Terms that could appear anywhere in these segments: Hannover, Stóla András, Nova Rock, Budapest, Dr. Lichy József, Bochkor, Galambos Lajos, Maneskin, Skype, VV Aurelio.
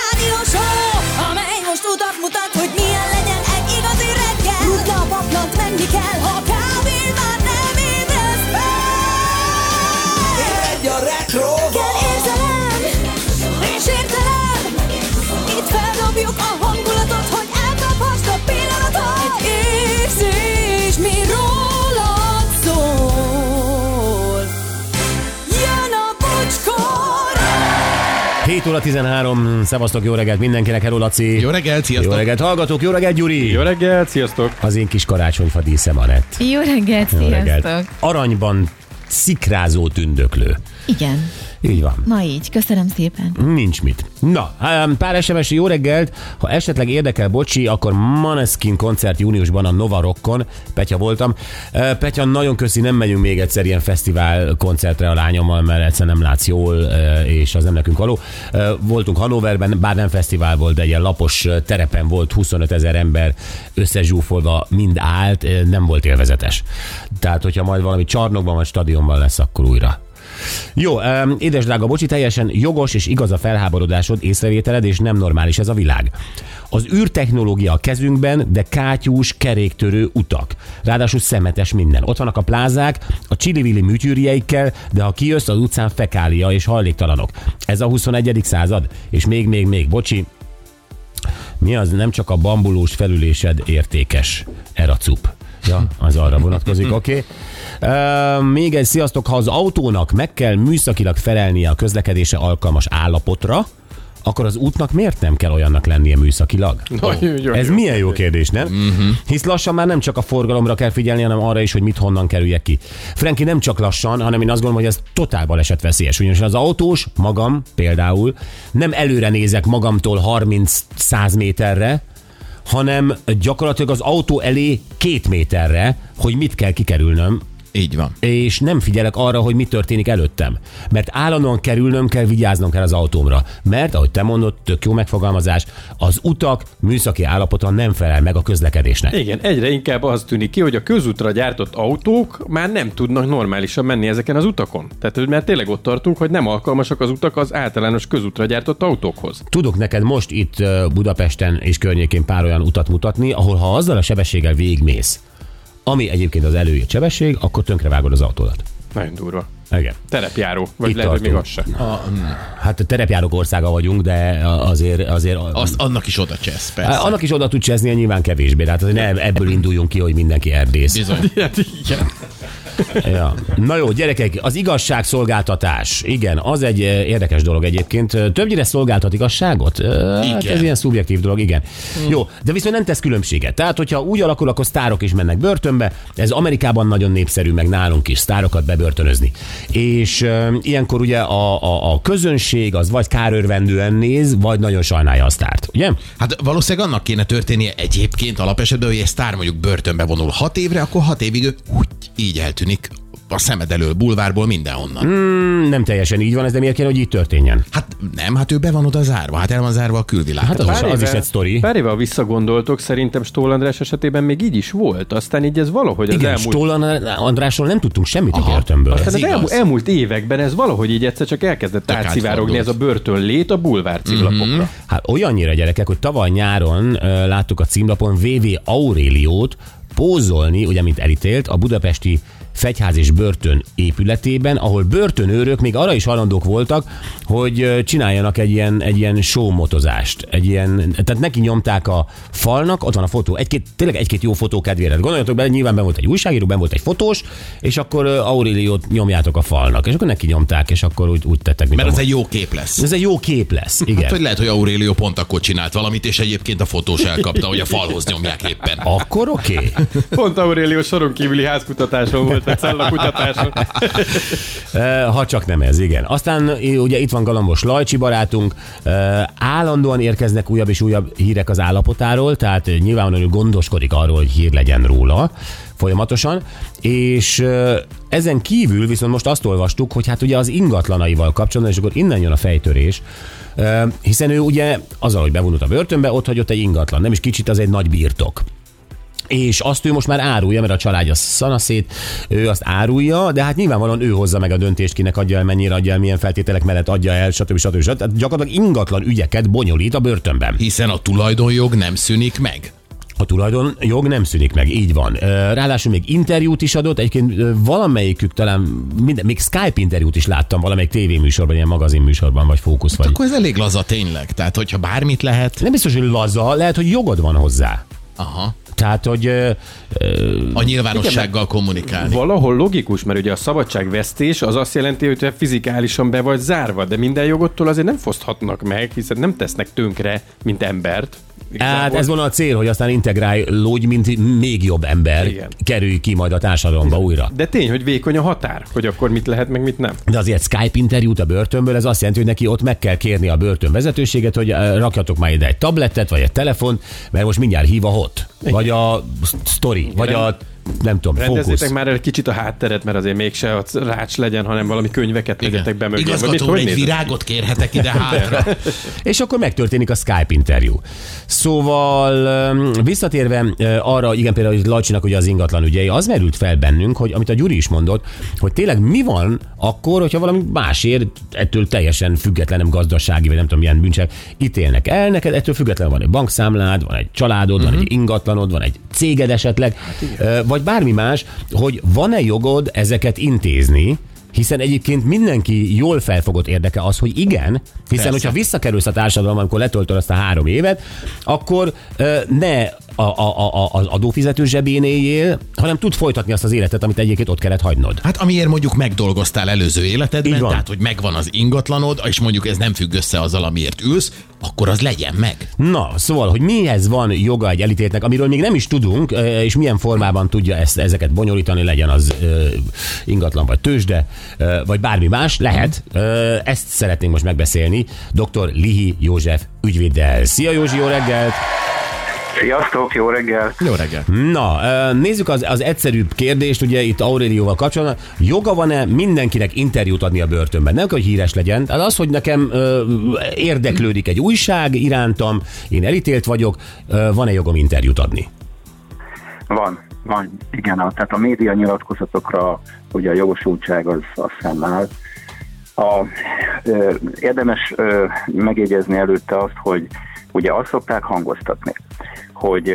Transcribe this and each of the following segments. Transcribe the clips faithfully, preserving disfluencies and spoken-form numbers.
rádió show, amely most utat mutat, hogy milyen legyen egy igazi reggel. Rutna a paplant, menni kell, ha kávén már nem ébresz fel. Éredj a retroval! Kell érzelem, és értelem, itt feldobjuk a hangulatot, hogy elkaphasd a pillanatot. Egy érzés, mi rólad szól. Jön a bocskor! hét óra tizenhárom, szevasztok, jó reggelt mindenkinek, hello Laci! Jó reggelt, sziasztok! Jó reggelt, hallgatók, jó reggelt, Gyuri! Jó reggelt, sziasztok! Az én kis karácsonyfa díszem, Anett. Jó reggelt, sziasztok! Jó reggelt. Aranyban szikrázó tündöklő. Igen. Így van. Na így, köszönöm szépen. Nincs mit. Na, pár es em es-i jó reggelt. Ha esetleg érdekel, bocsi, akkor Maneskin koncert júniusban a Nova Rockon. Petya voltam. Petya, nagyon köszi, nem megyünk még egyszer ilyen fesztivál koncertre a lányommal, mert egyszerűen nem látsz jól, és az nem nekünk való. Voltunk Hannoverben, bár nem fesztivál volt, de ilyen lapos terepen volt, huszonöt ezer ember összezsúfolva, mind állt, nem volt élvezetes. Tehát, hogyha majd valami csarnokban vagy stadionban lesz, akkor újra. Jó, édes drága bocsi, teljesen jogos és igaz a felháborodásod, észrevételed, és nem normális ez a világ. Az űrtechnológia a kezünkben, de kátyús, keréktörő utak. Ráadásul szemetes minden. Ott vannak a plázák, a csili-vili műtyűrjeikkel, de ha kijössz, az utcán fekália és hajléktalanok. Ez a huszonegyedik század, és még, még, még, bocsi, mi az, nem csak a bambulós felülésed értékes, eracup. Ja, az arra vonatkozik, oké. Okay. Uh, még egy sziasztok, ha az autónak meg kell műszakilag felelnie a közlekedése alkalmas állapotra, akkor az útnak miért nem kell olyannak lennie műszakilag? Oh, jó, jó, ez jó, milyen jó kérdés, nem? Uh-huh. Hisz lassan már nem csak a forgalomra kell figyelni, hanem arra is, hogy mit honnan kerüljek ki. Franki, nem csak lassan, hanem én azt gondolom, hogy ez totál balesetveszélyes. Ugyanis az autós, magam például, nem előre nézek magamtól harminc-száz méterre, hanem gyakorlatilag az autó elé két méterre, hogy mit kell kikerülnöm. Így van. És nem figyelek arra, hogy mi történik előttem. Mert állandóan kerülnöm kell, vigyáznom kell az autómra. Mert, ahogy te mondod, tök jó megfogalmazás, az utak műszaki állapota nem felel meg a közlekedésnek. Igen, egyre inkább az tűnik ki, hogy a közútra gyártott autók már nem tudnak normálisan menni ezeken az utakon. Tehát, mert tényleg ott tartunk, hogy nem alkalmasak az utak az általános közútra gyártott autókhoz. Tudok neked most itt Budapesten és környékén pár olyan utat mutatni, ahol ha azzal a sebességgel végigmész, ami egyébként az előírt sebesség, akkor tönkrevágod az autódat. Nagyon durva. Igen. Terepjáró, vagy itt lehet, tartunk. Hogy még az a, hát terepjárók országa vagyunk, de azért... azért azt annak is oda csesz, persze. Annak is oda tud cseszni, nyilván kevésbé. Hát ne ebből induljunk ki, hogy mindenki erdész. Bizony. Igen. Ja. Na jó, gyerekek, az igazságszolgáltatás. Igen, az egy érdekes dolog egyébként. Többnyire szolgáltat igazságot? Hát ez ilyen szubjektív dolog, igen. Mm. Jó, de viszont nem tesz különbséget. Tehát, hogyha úgy alakul, akkor sztárok is mennek börtönbe. Ez Amerikában nagyon népszerű, meg nálunk is sztárokat bebörtönözni. És e, ilyenkor ugye a, a, a közönség az vagy kárőrvendően néz, vagy nagyon sajnálja a sztárt, ugye? Hát valószínűleg annak kéne történnie egyébként alapesetben, hogy egy sztár mondjuk börtönbe vonul hat évre, akkor hat évig ő úgy, így eltűnik a szemed elől, bulvárból, mindenhonnan. Mm, nem teljesen így van ez, de miért kell, hogy így történjen? Hát nem, hát ő be van oda zárva, hát el van zárva a külvilág. Hát az, az, éve, az is egy sztori. Pár éve, ha visszagondoltok, szerintem Stóla András esetében még így is volt, aztán így ez valahogy az igen, elmúlt... Stóla Andrásról nem tudtunk semmit a börtönből. Aztán az elmú, elmúlt években ez valahogy így egyszer csak elkezdett átszivárogni ez a börtön lét a bulvár címlapokra. Mm-hmm. Hát olyannyira, gyerekek, hogy tavaly nyáron uh, láttuk a címlapon vé vé Aureliót pózolni, ugye, mint elítélt, a budapesti fegyház és börtön épületében, ahol börtönőrök még arra is hajlandók voltak, hogy csináljanak egy ilyen, egy ilyen showmotozást. Egy ilyen, tehát neki nyomták a falnak, ott van a fotó, egy-két, tényleg egy-két jó fotó kedvére. Gondoljatok bele, nyilván ben volt egy újságíró, ben volt egy fotós, és akkor Aureliót nyomjátok a falnak, és akkor neki nyomták, és akkor úgy, úgy tettek. Mert ez egy jó kép lesz. Ez egy jó kép lesz, igen. Hát, hogy lehet, hogy Aurelió pont akkor csinált valamit, és egyébként a fotós elkapta, hogy a falhoz nyomják éppen. Akkor oké. Okay. Pont Aurelió soron kívüli házkutatáson volt. Ha csak nem ez, igen. Aztán ugye itt van Galambos Lajcsi barátunk, állandóan érkeznek újabb és újabb hírek az állapotáról, tehát nyilvánvalóan ő gondoskodik arról, hogy hír legyen róla folyamatosan, és ezen kívül viszont most azt olvastuk, hogy hát ugye az ingatlanaival kapcsolatban, és akkor innen jön a fejtörés, hiszen ő ugye azzal, hogy bevonult a börtönbe, ott hagyott egy ingatlan, nem is kicsit, az egy nagy birtok. és azt ő most már árulja, mert a családja szanaszét, ő azt árulja, de hát nyilvánvalóan ő hozza meg a döntést, kinek adja el, mennyire adja el, milyen feltételek mellett adja el, stb. stb. stb. Tehát gyakorlatilag ingatlan ügyeket bonyolít a börtönben. Hiszen a tulajdonjog nem szűnik meg. A tulajdonjog nem szűnik meg, így van. Ráadásul még interjút is adott, egyébként valamelyikük talán, minden, még Skype interjút is láttam valamelyik tévéműsorban, ilyen magazinműsorban, vagy fókusz hát vagy. Akkor ez elég laza tényleg, tehát hogyha bármit lehet. Nem biztos, hogy laza, lehet, hogy jogod van hozzá. Aha. Tehát, hogy... Ö, ö, a nyilvánossággal kommunikálni. Valahol logikus, mert ugye a szabadságvesztés az azt jelenti, hogy te fizikálisan be vagy zárva, de minden jogodtól azért nem foszthatnak meg, hiszen nem tesznek tönkre, mint embert. Igazából. Hát ez volna a cél, hogy aztán integrálódj, mint még jobb ember. Igen. Kerülj ki majd a társadalomba Igen. újra. De tény, hogy vékony a határ, hogy akkor mit lehet, meg mit nem. De azért Skype interjút a börtönből, ez azt jelenti, hogy neki ott meg kell kérni a börtön vezetőséget, hogy rakjatok már ide egy tabletet, vagy egy telefon, mert most mindjárt hív a hot, Igen. vagy a story, Igen. vagy a nem tudom, fókusz. Rendezzétek már egy kicsit a hátteret, mert azért mégse a rács legyen, hanem valami könyveket legyetek be mögé. Igazgató, egy virágot kérhetek ide hátra. És akkor megtörténik a Skype interjú. Szóval visszatérve arra, igen, például hogy Lajcsinak ugye az ingatlan ügyei, az merült fel bennünk, hogy amit a Gyuri is mondott, hogy tényleg mi van akkor, hogyha valami másért, ettől teljesen független, nem gazdasági, vagy nem tudom milyen bűncselek, ítélnek el neked, ettől független van egy bankszámlád, van egy családod, uh-huh. van egy ingatlanod, van egy céged esetleg, hát vagy bármi más, hogy van-e jogod ezeket intézni, hiszen egyébként mindenki jól felfogott érdeke az, hogy igen, hiszen Persze. hogyha visszakerülsz a társadalomban, amikor letöltöd azt a három évet, akkor ne a, a, a, az adófizető zsebén éljél, hanem tud folytatni azt az életet, amit egyébként ott kellett hagynod. Hát amiért mondjuk megdolgoztál előző életedben, tehát hogy megvan az ingatlanod, és mondjuk ez nem függ össze azzal, amiért ülsz, akkor az legyen meg. Na, szóval, hogy mihez van joga egy elítéltnek, amiről még nem is tudunk, és milyen formában tudja ezt, ezeket bonyolítani, legyen az ingatlan vagy tőzsde, vagy bármi más, lehet. Ezt szeretnénk most megbeszélni doktor Lichy József ügyvéddel. Szia Józsi, jó reggelt! Sziasztok, jó reggel! Jó reggel! Na, nézzük az, az egyszerűbb kérdést, ugye itt Aurelioval kapcsolatban. Joga van-e mindenkinek interjút adni a börtönben? Nem kell, hogy híres legyen. Az, az, hogy nekem ö, érdeklődik egy újság irántam, én elítélt vagyok, ö, van-e jogom interjút adni? Van, van, igen. Tehát a média nyilatkozatokra ugye a jogosultság az, az fennáll. A, ö, érdemes ö, megjegyezni előtte azt, hogy ugye azt szokták hangoztatni, hogy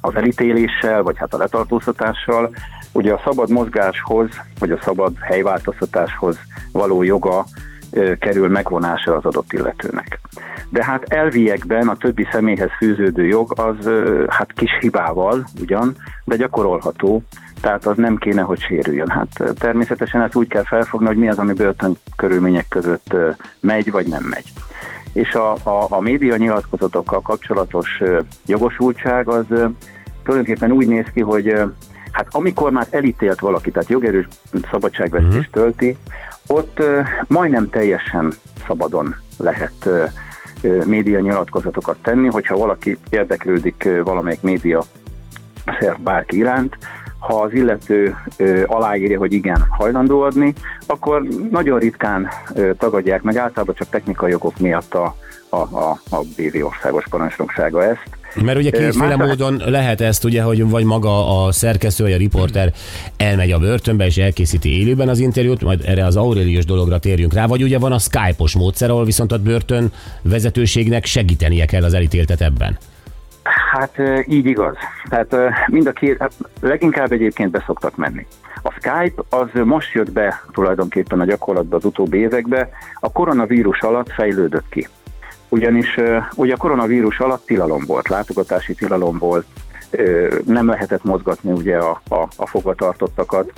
az elítéléssel, vagy hát a letartóztatással, ugye a szabad mozgáshoz, vagy a szabad helyváltoztatáshoz való joga e, kerül megvonásra az adott illetőnek. De hát elviekben a többi személyhez fűződő jog az e, hát kis hibával ugyan, de gyakorolható, tehát az nem kéne, hogy sérüljön. Hát természetesen ezt úgy kell felfogni, hogy mi az, ami börtönkörülmények között megy, vagy nem megy. És a, a, a média nyilatkozatokkal kapcsolatos ö, jogosultság az ö, tulajdonképpen úgy néz ki, hogy ö, hát amikor már elítélt valaki, tehát jogerős szabadságvesztés tölti, ott ö, majdnem teljesen szabadon lehet ö, ö, média nyilatkozatokat tenni, hogyha valaki érdeklődik ö, valamelyik média szerv bárki iránt, ha az illető ö, aláírja, hogy igen, hajlandó adni, akkor nagyon ritkán ö, tagadják meg, általában csak technikai jogok miatt a, a, a, a bé vé országos parancsnoksága ezt. Mert ugye kétféle Más... módon lehet ezt, ugye, hogy vagy maga a szerkesztő, vagy a riporter elmegy a börtönbe, és elkészíti élőben az interjút, majd erre az Aurelius dologra térjünk rá, vagy ugye van a Skype-os módszer, ahol viszont a börtön vezetőségnek segítenie kell az elítéltet ebben. Hát így igaz. Tehát mind a két, hát leginkább egyébként be szoktak menni. A Skype az most jött be tulajdonképpen a gyakorlatban az utóbbi évekbe, a koronavírus alatt fejlődött ki. Ugyanis ugye a koronavírus alatt tilalom volt, látogatási tilalom volt, nem lehetett mozgatni ugye a, a, a fogvatartottakat,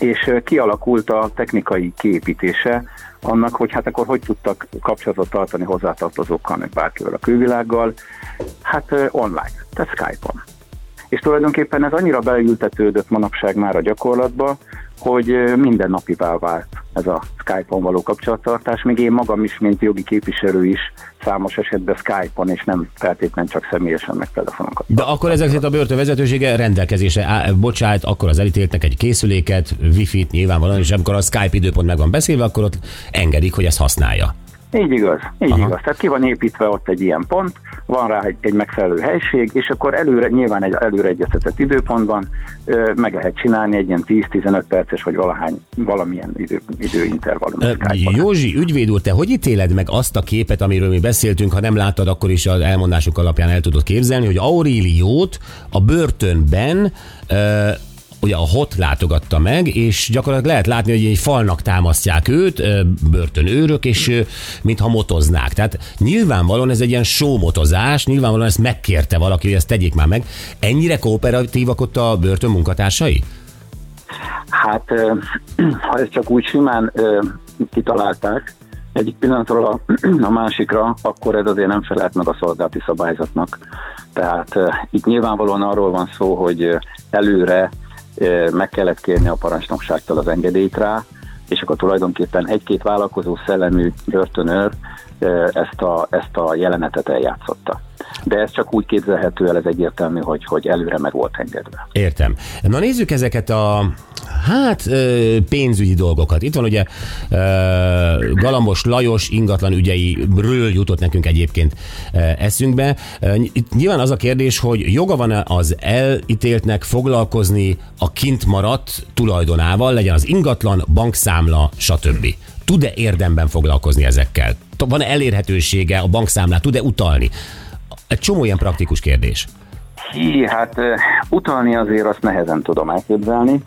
és kialakult a technikai kiépítése annak, hogy hát akkor hogy tudtak kapcsolatot tartani hozzátartozókkal, meg bárkivel a külvilággal, hát online, tehát Skype-on. És tulajdonképpen ez annyira beültetődött manapság már a gyakorlatba, hogy mindennapivá vált ez a Skype-on való kapcsolattartás, még én magam is, mint jogi képviselő is számos esetben Skype-on, és nem feltétlenül csak személyesen meg telefonokat. De akkor ezeket a börtönvezetősége rendelkezésre bocsát, akkor az elítéltnek egy készüléket, wifi-t nyilvánvalóan, és amikor a Skype időpont meg van beszélve, akkor ott engedik, hogy ezt használja. Így igaz, így Aha. igaz. Tehát ki van építve ott egy ilyen pont, van rá egy, egy megfelelő helység, és akkor előre, nyilván egy előre egyeztetett időpontban ö, meg lehet csinálni egy ilyen tíz-tizenöt perces, vagy valahány, valamilyen idő, időintervallum. Józsi, ügyvéd úr, te hogy ítéled meg azt a képet, amiről mi beszéltünk, ha nem láttad, akkor is az elmondások alapján el tudod képzelni, hogy Aureliót a börtönben ö, ugye a hot látogatta meg, és gyakorlatilag lehet látni, hogy egy falnak támasztják őt, börtönőrök, és mintha motoznák. Tehát nyilvánvalóan ez egy ilyen showmotozás, nyilvánvalóan ezt megkérte valaki, hogy ezt tegyék már meg. Ennyire kooperatívak ott a börtön munkatársai? Hát, ha ezt csak úgy simán kitalálták egyik pillanatról a, a másikra, akkor ez azért nem felelt meg a szolgálati szabályzatnak. Tehát itt nyilvánvalóan arról van szó, hogy előre meg kellett kérni a parancsnokságtól az engedélyt rá, és akkor tulajdonképpen egy-két vállalkozó szellemű börtönőr ezt a, ezt a jelenetet eljátszotta. De ez csak úgy képzelhető el, ez egyértelmű, hogy, hogy előre meg volt engedve. Értem. Na nézzük ezeket a hát pénzügyi dolgokat. Itt van ugye Galambos Lajos ingatlan ügyeiről jutott nekünk egyébként eszünkbe. Itt nyilván az a kérdés, hogy joga van-e az elítéltnek foglalkozni a kint maradt tulajdonával, legyen az ingatlan, bankszámla, stb. Tud-e érdemben foglalkozni ezekkel? Van-e elérhetősége a bankszámlát? Tud-e utalni? Egy csomó ilyen praktikus kérdés. Hí, hát utalni azért azt nehezen tudom elképzelni,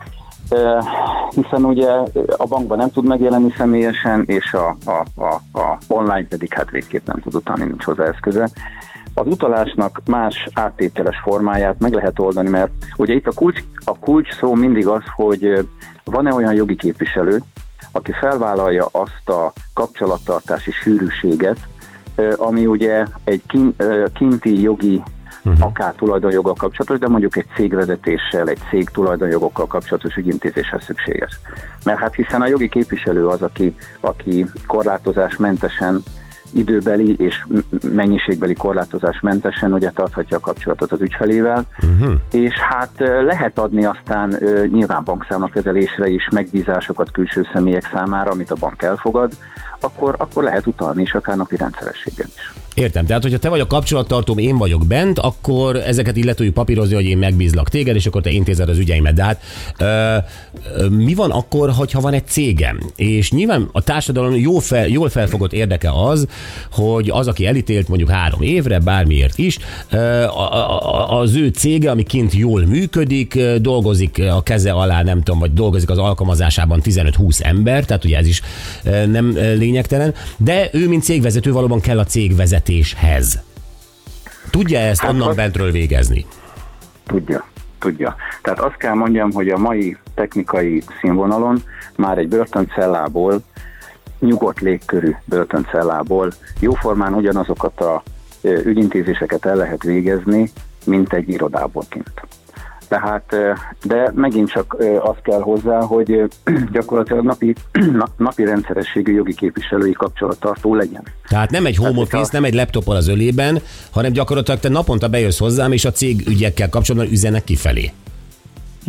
hiszen ugye a bankban nem tud megjelenni személyesen, és a, a, a, a online pedig hát végképp nem tud utalni, nincs hozzá eszköze. Az utalásnak más áttételes formáját meg lehet oldani, mert ugye itt a kulcs, a kulcs szó mindig az, hogy van-e olyan jogi képviselő, aki felvállalja azt a kapcsolattartási sűrűséget, ami ugye egy kinti jogi, uh-huh. akár tulajdonjoggal kapcsolatos, de mondjuk egy cégvezetéssel, egy cég tulajdonjogokkal kapcsolatos ügyintézéshez szükséges. Mert hát hiszen a jogi képviselő az, aki, aki korlátozásmentesen, időbeli és mennyiségbeli korlátozásmentesen ugye tarthatja a kapcsolatot az ügyfelével, uh-huh. és hát lehet adni aztán nyilván bankszámlakezelésre is megbízásokat külső személyek számára, amit a bank elfogad, akkor, akkor lehet utalni is akár napi rendszerességgel is. Értem, tehát hogyha te vagy a kapcsolattartóm, én vagyok bent, akkor ezeket így le tudjuk papírozni, hogy én megbízlak téged, és akkor te intézed az ügyeimet. De hát ö, mi van akkor, hogyha van egy cégem? És nyilván a társadalom jó fel, jól felfogott érdeke az, hogy az, aki elítélt mondjuk három évre, bármiért is, az ő cége, ami kint jól működik, dolgozik a keze alá, nem tudom, vagy dolgozik az alkalmazásában tizenöt-húsz ember, tehát ugye ez is nem lényegtelen, de ő, mint cégvezető, valóban kell a cégvezetéshez. Tudja ezt hát onnan az... bentről végezni? Tudja, tudja. Tehát azt kell mondjam, hogy a mai technikai színvonalon már egy börtöncellából, nyugodt légkörű börtöncellából jóformán ugyanazokat a ügyintézéseket el lehet végezni, mint egy irodából kint. Tehát, de megint csak azt kell hozzá, hogy gyakorlatilag napi, napi rendszerességű jogi képviselői kapcsolattartó legyen. Tehát nem egy home office, nem egy laptopon az ölében, hanem gyakorlatilag te naponta bejössz hozzám, és a cég ügyekkel kapcsolatban üzenek kifelé.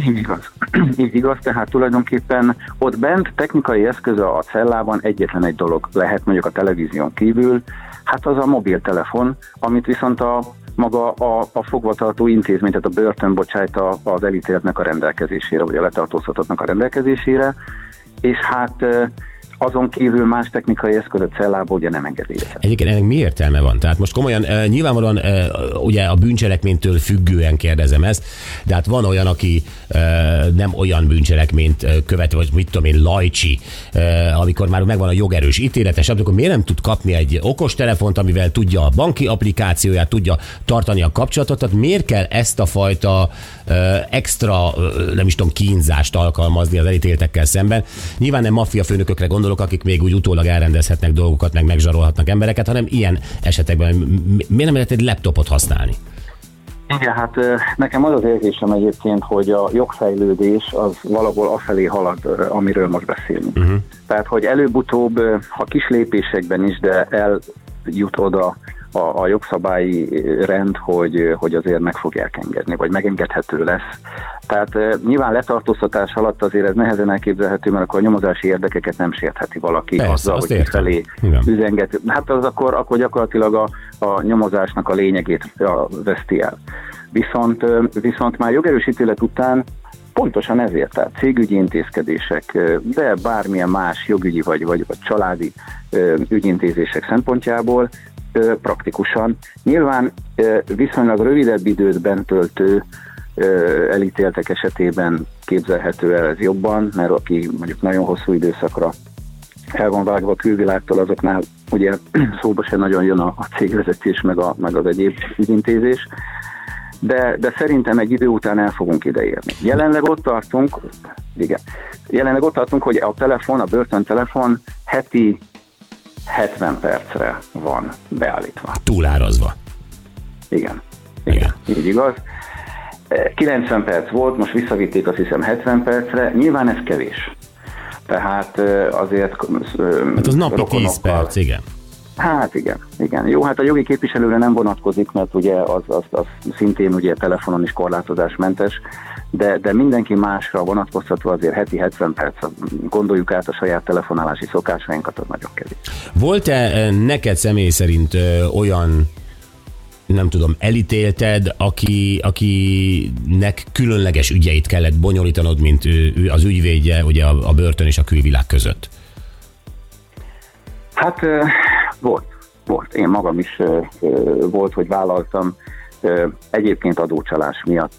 Így igaz. Így igaz, tehát tulajdonképpen ott bent technikai eszköze a cellában egyetlen egy dolog lehet, mondjuk a televízión kívül, hát az a mobiltelefon, amit viszont a maga a, a fogvatartó intézmény, tehát a börtön bocsájt az elítéltnek a rendelkezésére, vagy a letartóztatottnak a rendelkezésére, és hát azon kívül más technikai eszközöt cellából ugye nem engedélyezett. Egyébként ennek mi értelme van? Tehát most komolyan, e, nyilvánvalóan e, ugye a bűncselekménytől függően kérdezem ezt, de hát van olyan, aki e, nem olyan bűncselekményt követ, vagy mit tudom én, lajcsi, e, amikor már megvan a jogerős ítéletes, akkor miért nem tud kapni egy okostelefont, amivel tudja a banki applikációját, tudja tartani a kapcsolatot, tehát miért kell ezt a fajta e, extra, nem is tudom, kínzást alkalmazni az elítéltekkel szemben? Nyilván nem maffia főnökökre gondolok, akik még úgy utólag elrendezhetnek dolgokat, meg megzsarolhatnak embereket, hanem ilyen esetekben miért nem lehet egy laptopot használni? Igen, hát nekem az az érzésem egyébként, hogy a jogfejlődés az valahol afelé halad, amiről most beszélünk. Uh-huh. Tehát, hogy előbb-utóbb, ha kis lépésekben is, de eljut oda, a, a jogszabályi rend, hogy, hogy azért meg fogják engedni, vagy megengedhető lesz. Tehát nyilván letartóztatás alatt azért ez nehezen elképzelhető, mert akkor a nyomozási érdekeket nem sértheti valaki. Persze, azzal, hogy kifelé üzenget. Hát az akkor, akkor gyakorlatilag a, a nyomozásnak a lényegét veszti el. Viszont, viszont már jogerős ítélet után pontosan ezért, tehát cégügyi intézkedések, de bármilyen más jogügyi vagy, vagy, vagy családi ügyintézések szempontjából praktikusan. Nyilván viszonylag rövidebb időt bent töltő elítéltek esetében képzelhető el ez jobban, mert aki mondjuk nagyon hosszú időszakra el van vágva a külvilágtól, azoknál ugye szóba sem nagyon jön a, a cégvezetés meg, a, meg az egyéb ügyintézés. De, de szerintem egy idő után el fogunk ideérni. Jelenleg ott tartunk, igen, jelenleg ott tartunk, hogy a telefon, a börtöntelefon heti hetven percre van beállítva. Túlárazva. Igen, igen, igen. Így igaz. kilencven perc volt, most visszavitték azt hiszem hetven percre, nyilván ez kevés. Tehát azért... Hát az napi tíz perc, igen. Hát igen, igen. Jó, hát a jogi képviselőre nem vonatkozik, mert ugye az, az, az szintén ugye telefonon is korlátozásmentes, de, de mindenki másra vonatkoztatva azért heti hetven perc, gondoljuk át a saját telefonálási szokásainkat, az nagyon kevés. Volt-e neked személy szerint olyan, nem tudom, elítélted, aki, akinek különleges ügyeit kellett bonyolítanod, mint az ügyvédje ugye a, a börtön és a külvilág között? Hát... Volt, volt. Én magam is ö, ö, volt, hogy vállaltam ö, egyébként adócsalás miatt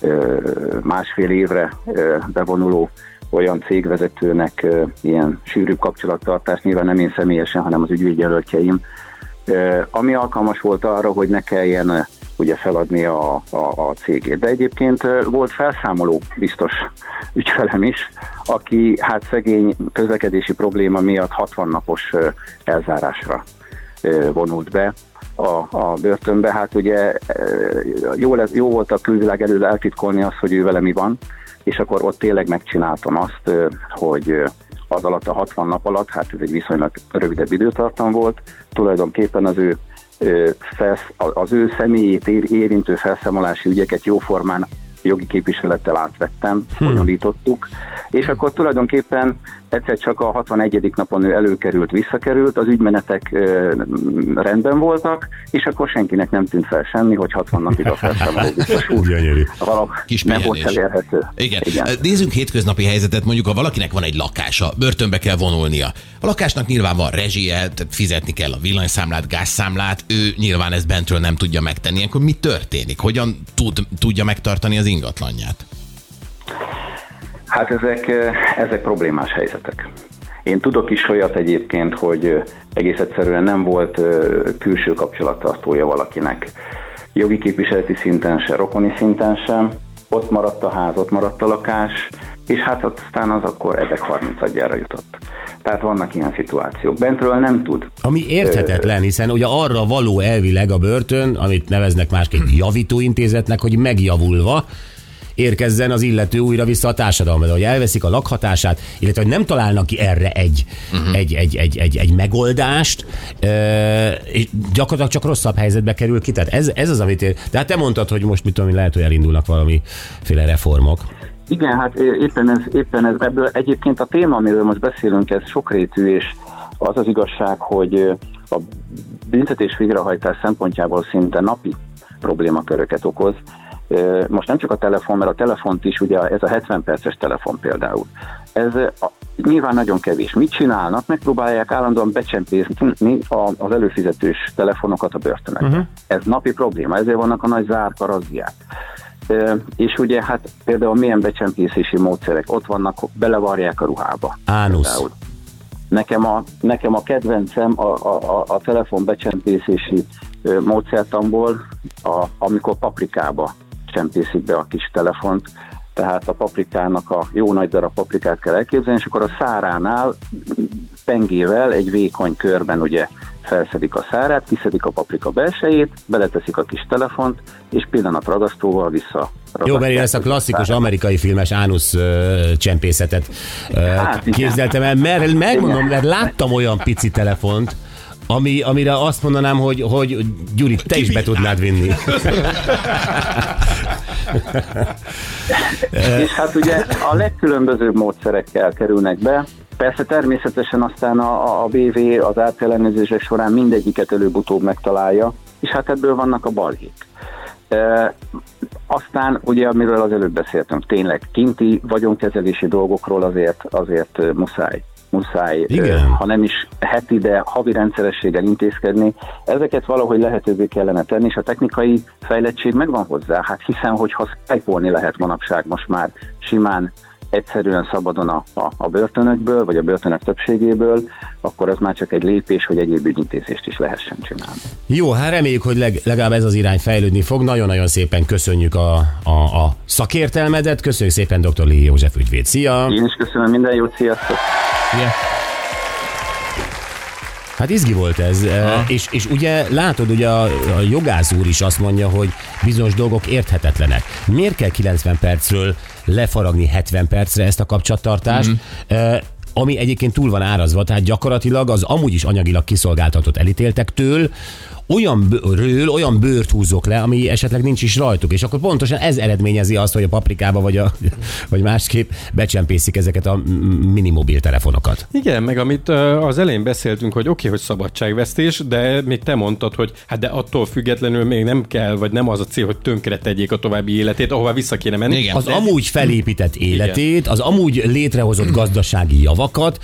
ö, másfél évre ö, bevonuló olyan cégvezetőnek ö, ilyen sűrűbb kapcsolattartást, nyilván nem én személyesen, hanem az ügyvédjelöltjeim, ö, ami alkalmas volt arra, hogy ne kelljen ö, ugye feladni a, a, a cégét. De egyébként ö, volt felszámoló biztos ügyfelem is, aki hát szegény közlekedési probléma miatt hatvan napos elzárásra vonult be a, a börtönbe. Hát ugye jó, lesz, jó volt a külvilág előtt eltitkolni azt, hogy ő vele mi van, és akkor ott tényleg megcsináltam azt, hogy az alatt a hatvan nap alatt, hát ez egy viszonylag rövidebb időtartam volt, tulajdonképpen az ő, az ő személyét érintő felszámolási ügyeket jóformán jogi képviselettel átvettem, bonyolítottuk, és akkor tulajdonképpen egyszer csak a hatvanegyedik napon ő előkerült, visszakerült, az ügymenetek rendben voltak, és akkor senkinek nem tűnt fel semmi, hogy hatvan napig a felszámoló biztos úgy nem volt elérhető. Igen. Igen. Nézzünk hétköznapi helyzetet, mondjuk ha valakinek van egy lakása, börtönbe kell vonulnia. A lakásnak nyilván van rezsie, fizetni kell a villanyszámlát, gázszámlát, ő nyilván ezt bentről nem tudja megtenni. Ilyenkor mi történik? Hogyan tud, tudja megtartani az ingatlanját? Hát ezek, ezek problémás helyzetek. Én tudok is olyat egyébként, hogy egész egyszerűen nem volt külső kapcsolattartója valakinek. Jogi képviseleti szinten se, rokoni szinten sem. Ott maradt a ház, ott maradt a lakás, és hát aztán az akkor ezek harmincadjára jutott. Tehát vannak ilyen szituációk. Bentről nem tud. Ami érthetetlen, hiszen ugye arra való elvileg a börtön, amit neveznek másként javítóintézetnek, hogy megjavulva érkezzen az illető újra vissza a társadalomba, de hogy elveszik a lakhatását, illetve hogy nem találnak ki erre egy, uh-huh. egy, egy, egy, egy, egy megoldást, és gyakorlatilag csak rosszabb helyzetbe kerül ki. Tehát ez, ez az, amit ér. De hát te mondtad, hogy most mit tudom, lehet, hogy elindulnak valamiféle reformok. Igen, hát éppen ez, éppen ez. Ebből egyébként a téma, amiről most beszélünk, ez sokrétű, és az az igazság, hogy a büntetés végrehajtás szempontjából szinte napi problémaköröket okoz. Most nem csak a telefon, mert a telefont is, ugye ez a hetven perces telefon például. Ez a, nyilván nagyon kevés. Mit csinálnak? Megpróbálják állandóan becsempészni az előfizetős telefonokat a börtönekbe. Uh-huh. Ez napi probléma, ezért vannak a nagy zárkarazziák. E, és ugye hát például milyen becsempészési módszerek ott vannak, belevarják a ruhába. Ánusz. Nekem a, nekem a kedvencem a, a, a telefon becsempészési módszertamból, a, amikor paprikába csempészik be a kis telefont, tehát a paprikának a jó nagy darab paprikát kell elképzelni, és akkor a száránál pengével egy vékony körben ugye felszedik a szárát, kiszedik a paprika belsejét, beleteszik a kis telefont, és pillanatragasztóval vissza. Jó, mert én ezt a klasszikus amerikai filmes ánusz csempészetet hát, képzeltem el, mert megmondom, mert láttam olyan pici telefont, Ami, amire azt mondanám, hogy, hogy Gyuri, te is be tudnád vinni. És hát ugye a legkülönbözőbb módszerekkel kerülnek be. Persze természetesen aztán a, a bé vé az átellenőrzések során mindegyiket előbb-utóbb megtalálja, és hát ebből vannak a balhék. E, aztán ugye, amiről az előbb beszéltem, tényleg kinti vagyonkezelési dolgokról azért, azért muszáj. muszáj, Igen. ha nem is heti, de havi rendszerességgel intézkedni. Ezeket valahogy lehetővé kellene tenni, és a technikai fejlettség megvan hozzá. Hát hiszen, hogyha skype-olni lehet manapság most már simán, egyszerűen szabadon a, a, a börtönökből, vagy a börtönök többségéből, akkor az már csak egy lépés, hogy egyéb ügyintézést is lehessen csinálni. Jó, hát reméljük, hogy leg, legalább ez az irány fejlődni fog. Nagyon-nagyon szépen köszönjük a, a, a szakértelmedet. Köszönjük szépen, doktor Lichy József ügyvéd. Szia! Én is köszönöm, minden jót, sziasztok! Yeah. Hát izgi volt ez, e, és, és ugye látod, ugye a, a jogász úr is azt mondja, hogy bizonyos dolgok érthetetlenek. Miért kell kilencven percről lefaragni hetven percre ezt a kapcsolattartást, mm-hmm. e, ami egyébként túl van árazva, tehát gyakorlatilag az amúgy is anyagilag kiszolgáltatott elítéltektől olyan bőről, olyan bőrt húzok le, ami esetleg nincs is rajtuk, és akkor pontosan ez eredményezi azt, hogy a paprikába vagy, a, vagy másképp becsempészik ezeket a mini mobiltelefonokat. Igen, meg amit az elején beszéltünk, hogy oké, okay, hogy szabadságvesztés, de még te mondtad, hogy hát de attól függetlenül még nem kell, vagy nem az a cél, hogy tönkre tegyék a további életét, ahová vissza kéne menni. Igen, az de... amúgy felépített életét, igen. az amúgy létrehozott gazdasági javakat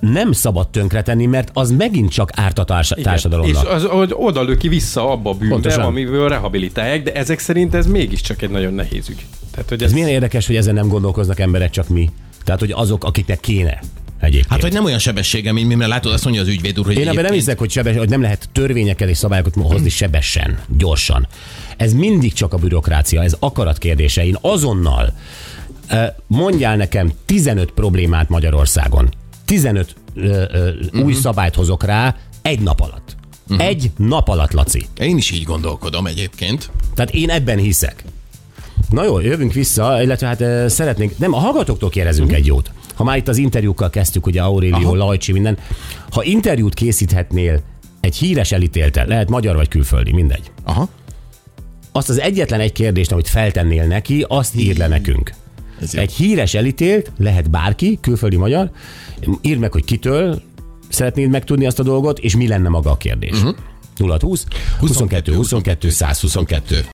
nem szabad tönkretenni, mert az megint csak árt a társ- társadalomnak. És az, oda löki vissza abba a bűnbe, amiből rehabilitálják, de ezek szerint ez mégiscsak egy nagyon nehéz ügy. Tehát, hogy ez, ez milyen érdekes, hogy ezen nem gondolkoznak emberek, csak mi. Tehát, hogy azok, akiknek kéne. Egyébként. Hát, hogy nem olyan sebessége, mint mire látod, azt mondja az ügyvéd úr, hogy én ebben nem hiszek, hogy, sebes, hogy nem lehet törvényekkel és szabályokat hozni sebesen, gyorsan. Ez mindig csak a bürokrácia, ez akarat kérdése. Én azonnal mondjál nekem tizenöt problémát Magyarországon. tizenöt ö, ö, uh-huh. új szabályt hozok rá egy nap alatt. Uh-huh. Egy nap alatt, Laci. Én is így gondolkodom egyébként. Tehát én ebben hiszek. Na jó, jövünk vissza, illetve hát uh, szeretnénk... Nem, a hallgatóktól kérdezünk uh-huh. egy jót. Ha már itt az interjúkkal kezdtük, ugye Aurelio, Lajcsi, minden. Ha interjút készíthetnél egy híres elítéltel, lehet magyar vagy külföldi, mindegy. Aha. Azt az egyetlen egy kérdést, amit feltennél neki, azt írd le nekünk. Ezért. Egy híres elítélt, lehet bárki, külföldi, magyar, írd meg, hogy kitől szeretnéd megtudni azt a dolgot, és mi lenne maga a kérdés. Uh-huh. nulla húsz huszonkettő huszonkettő százhuszonkettő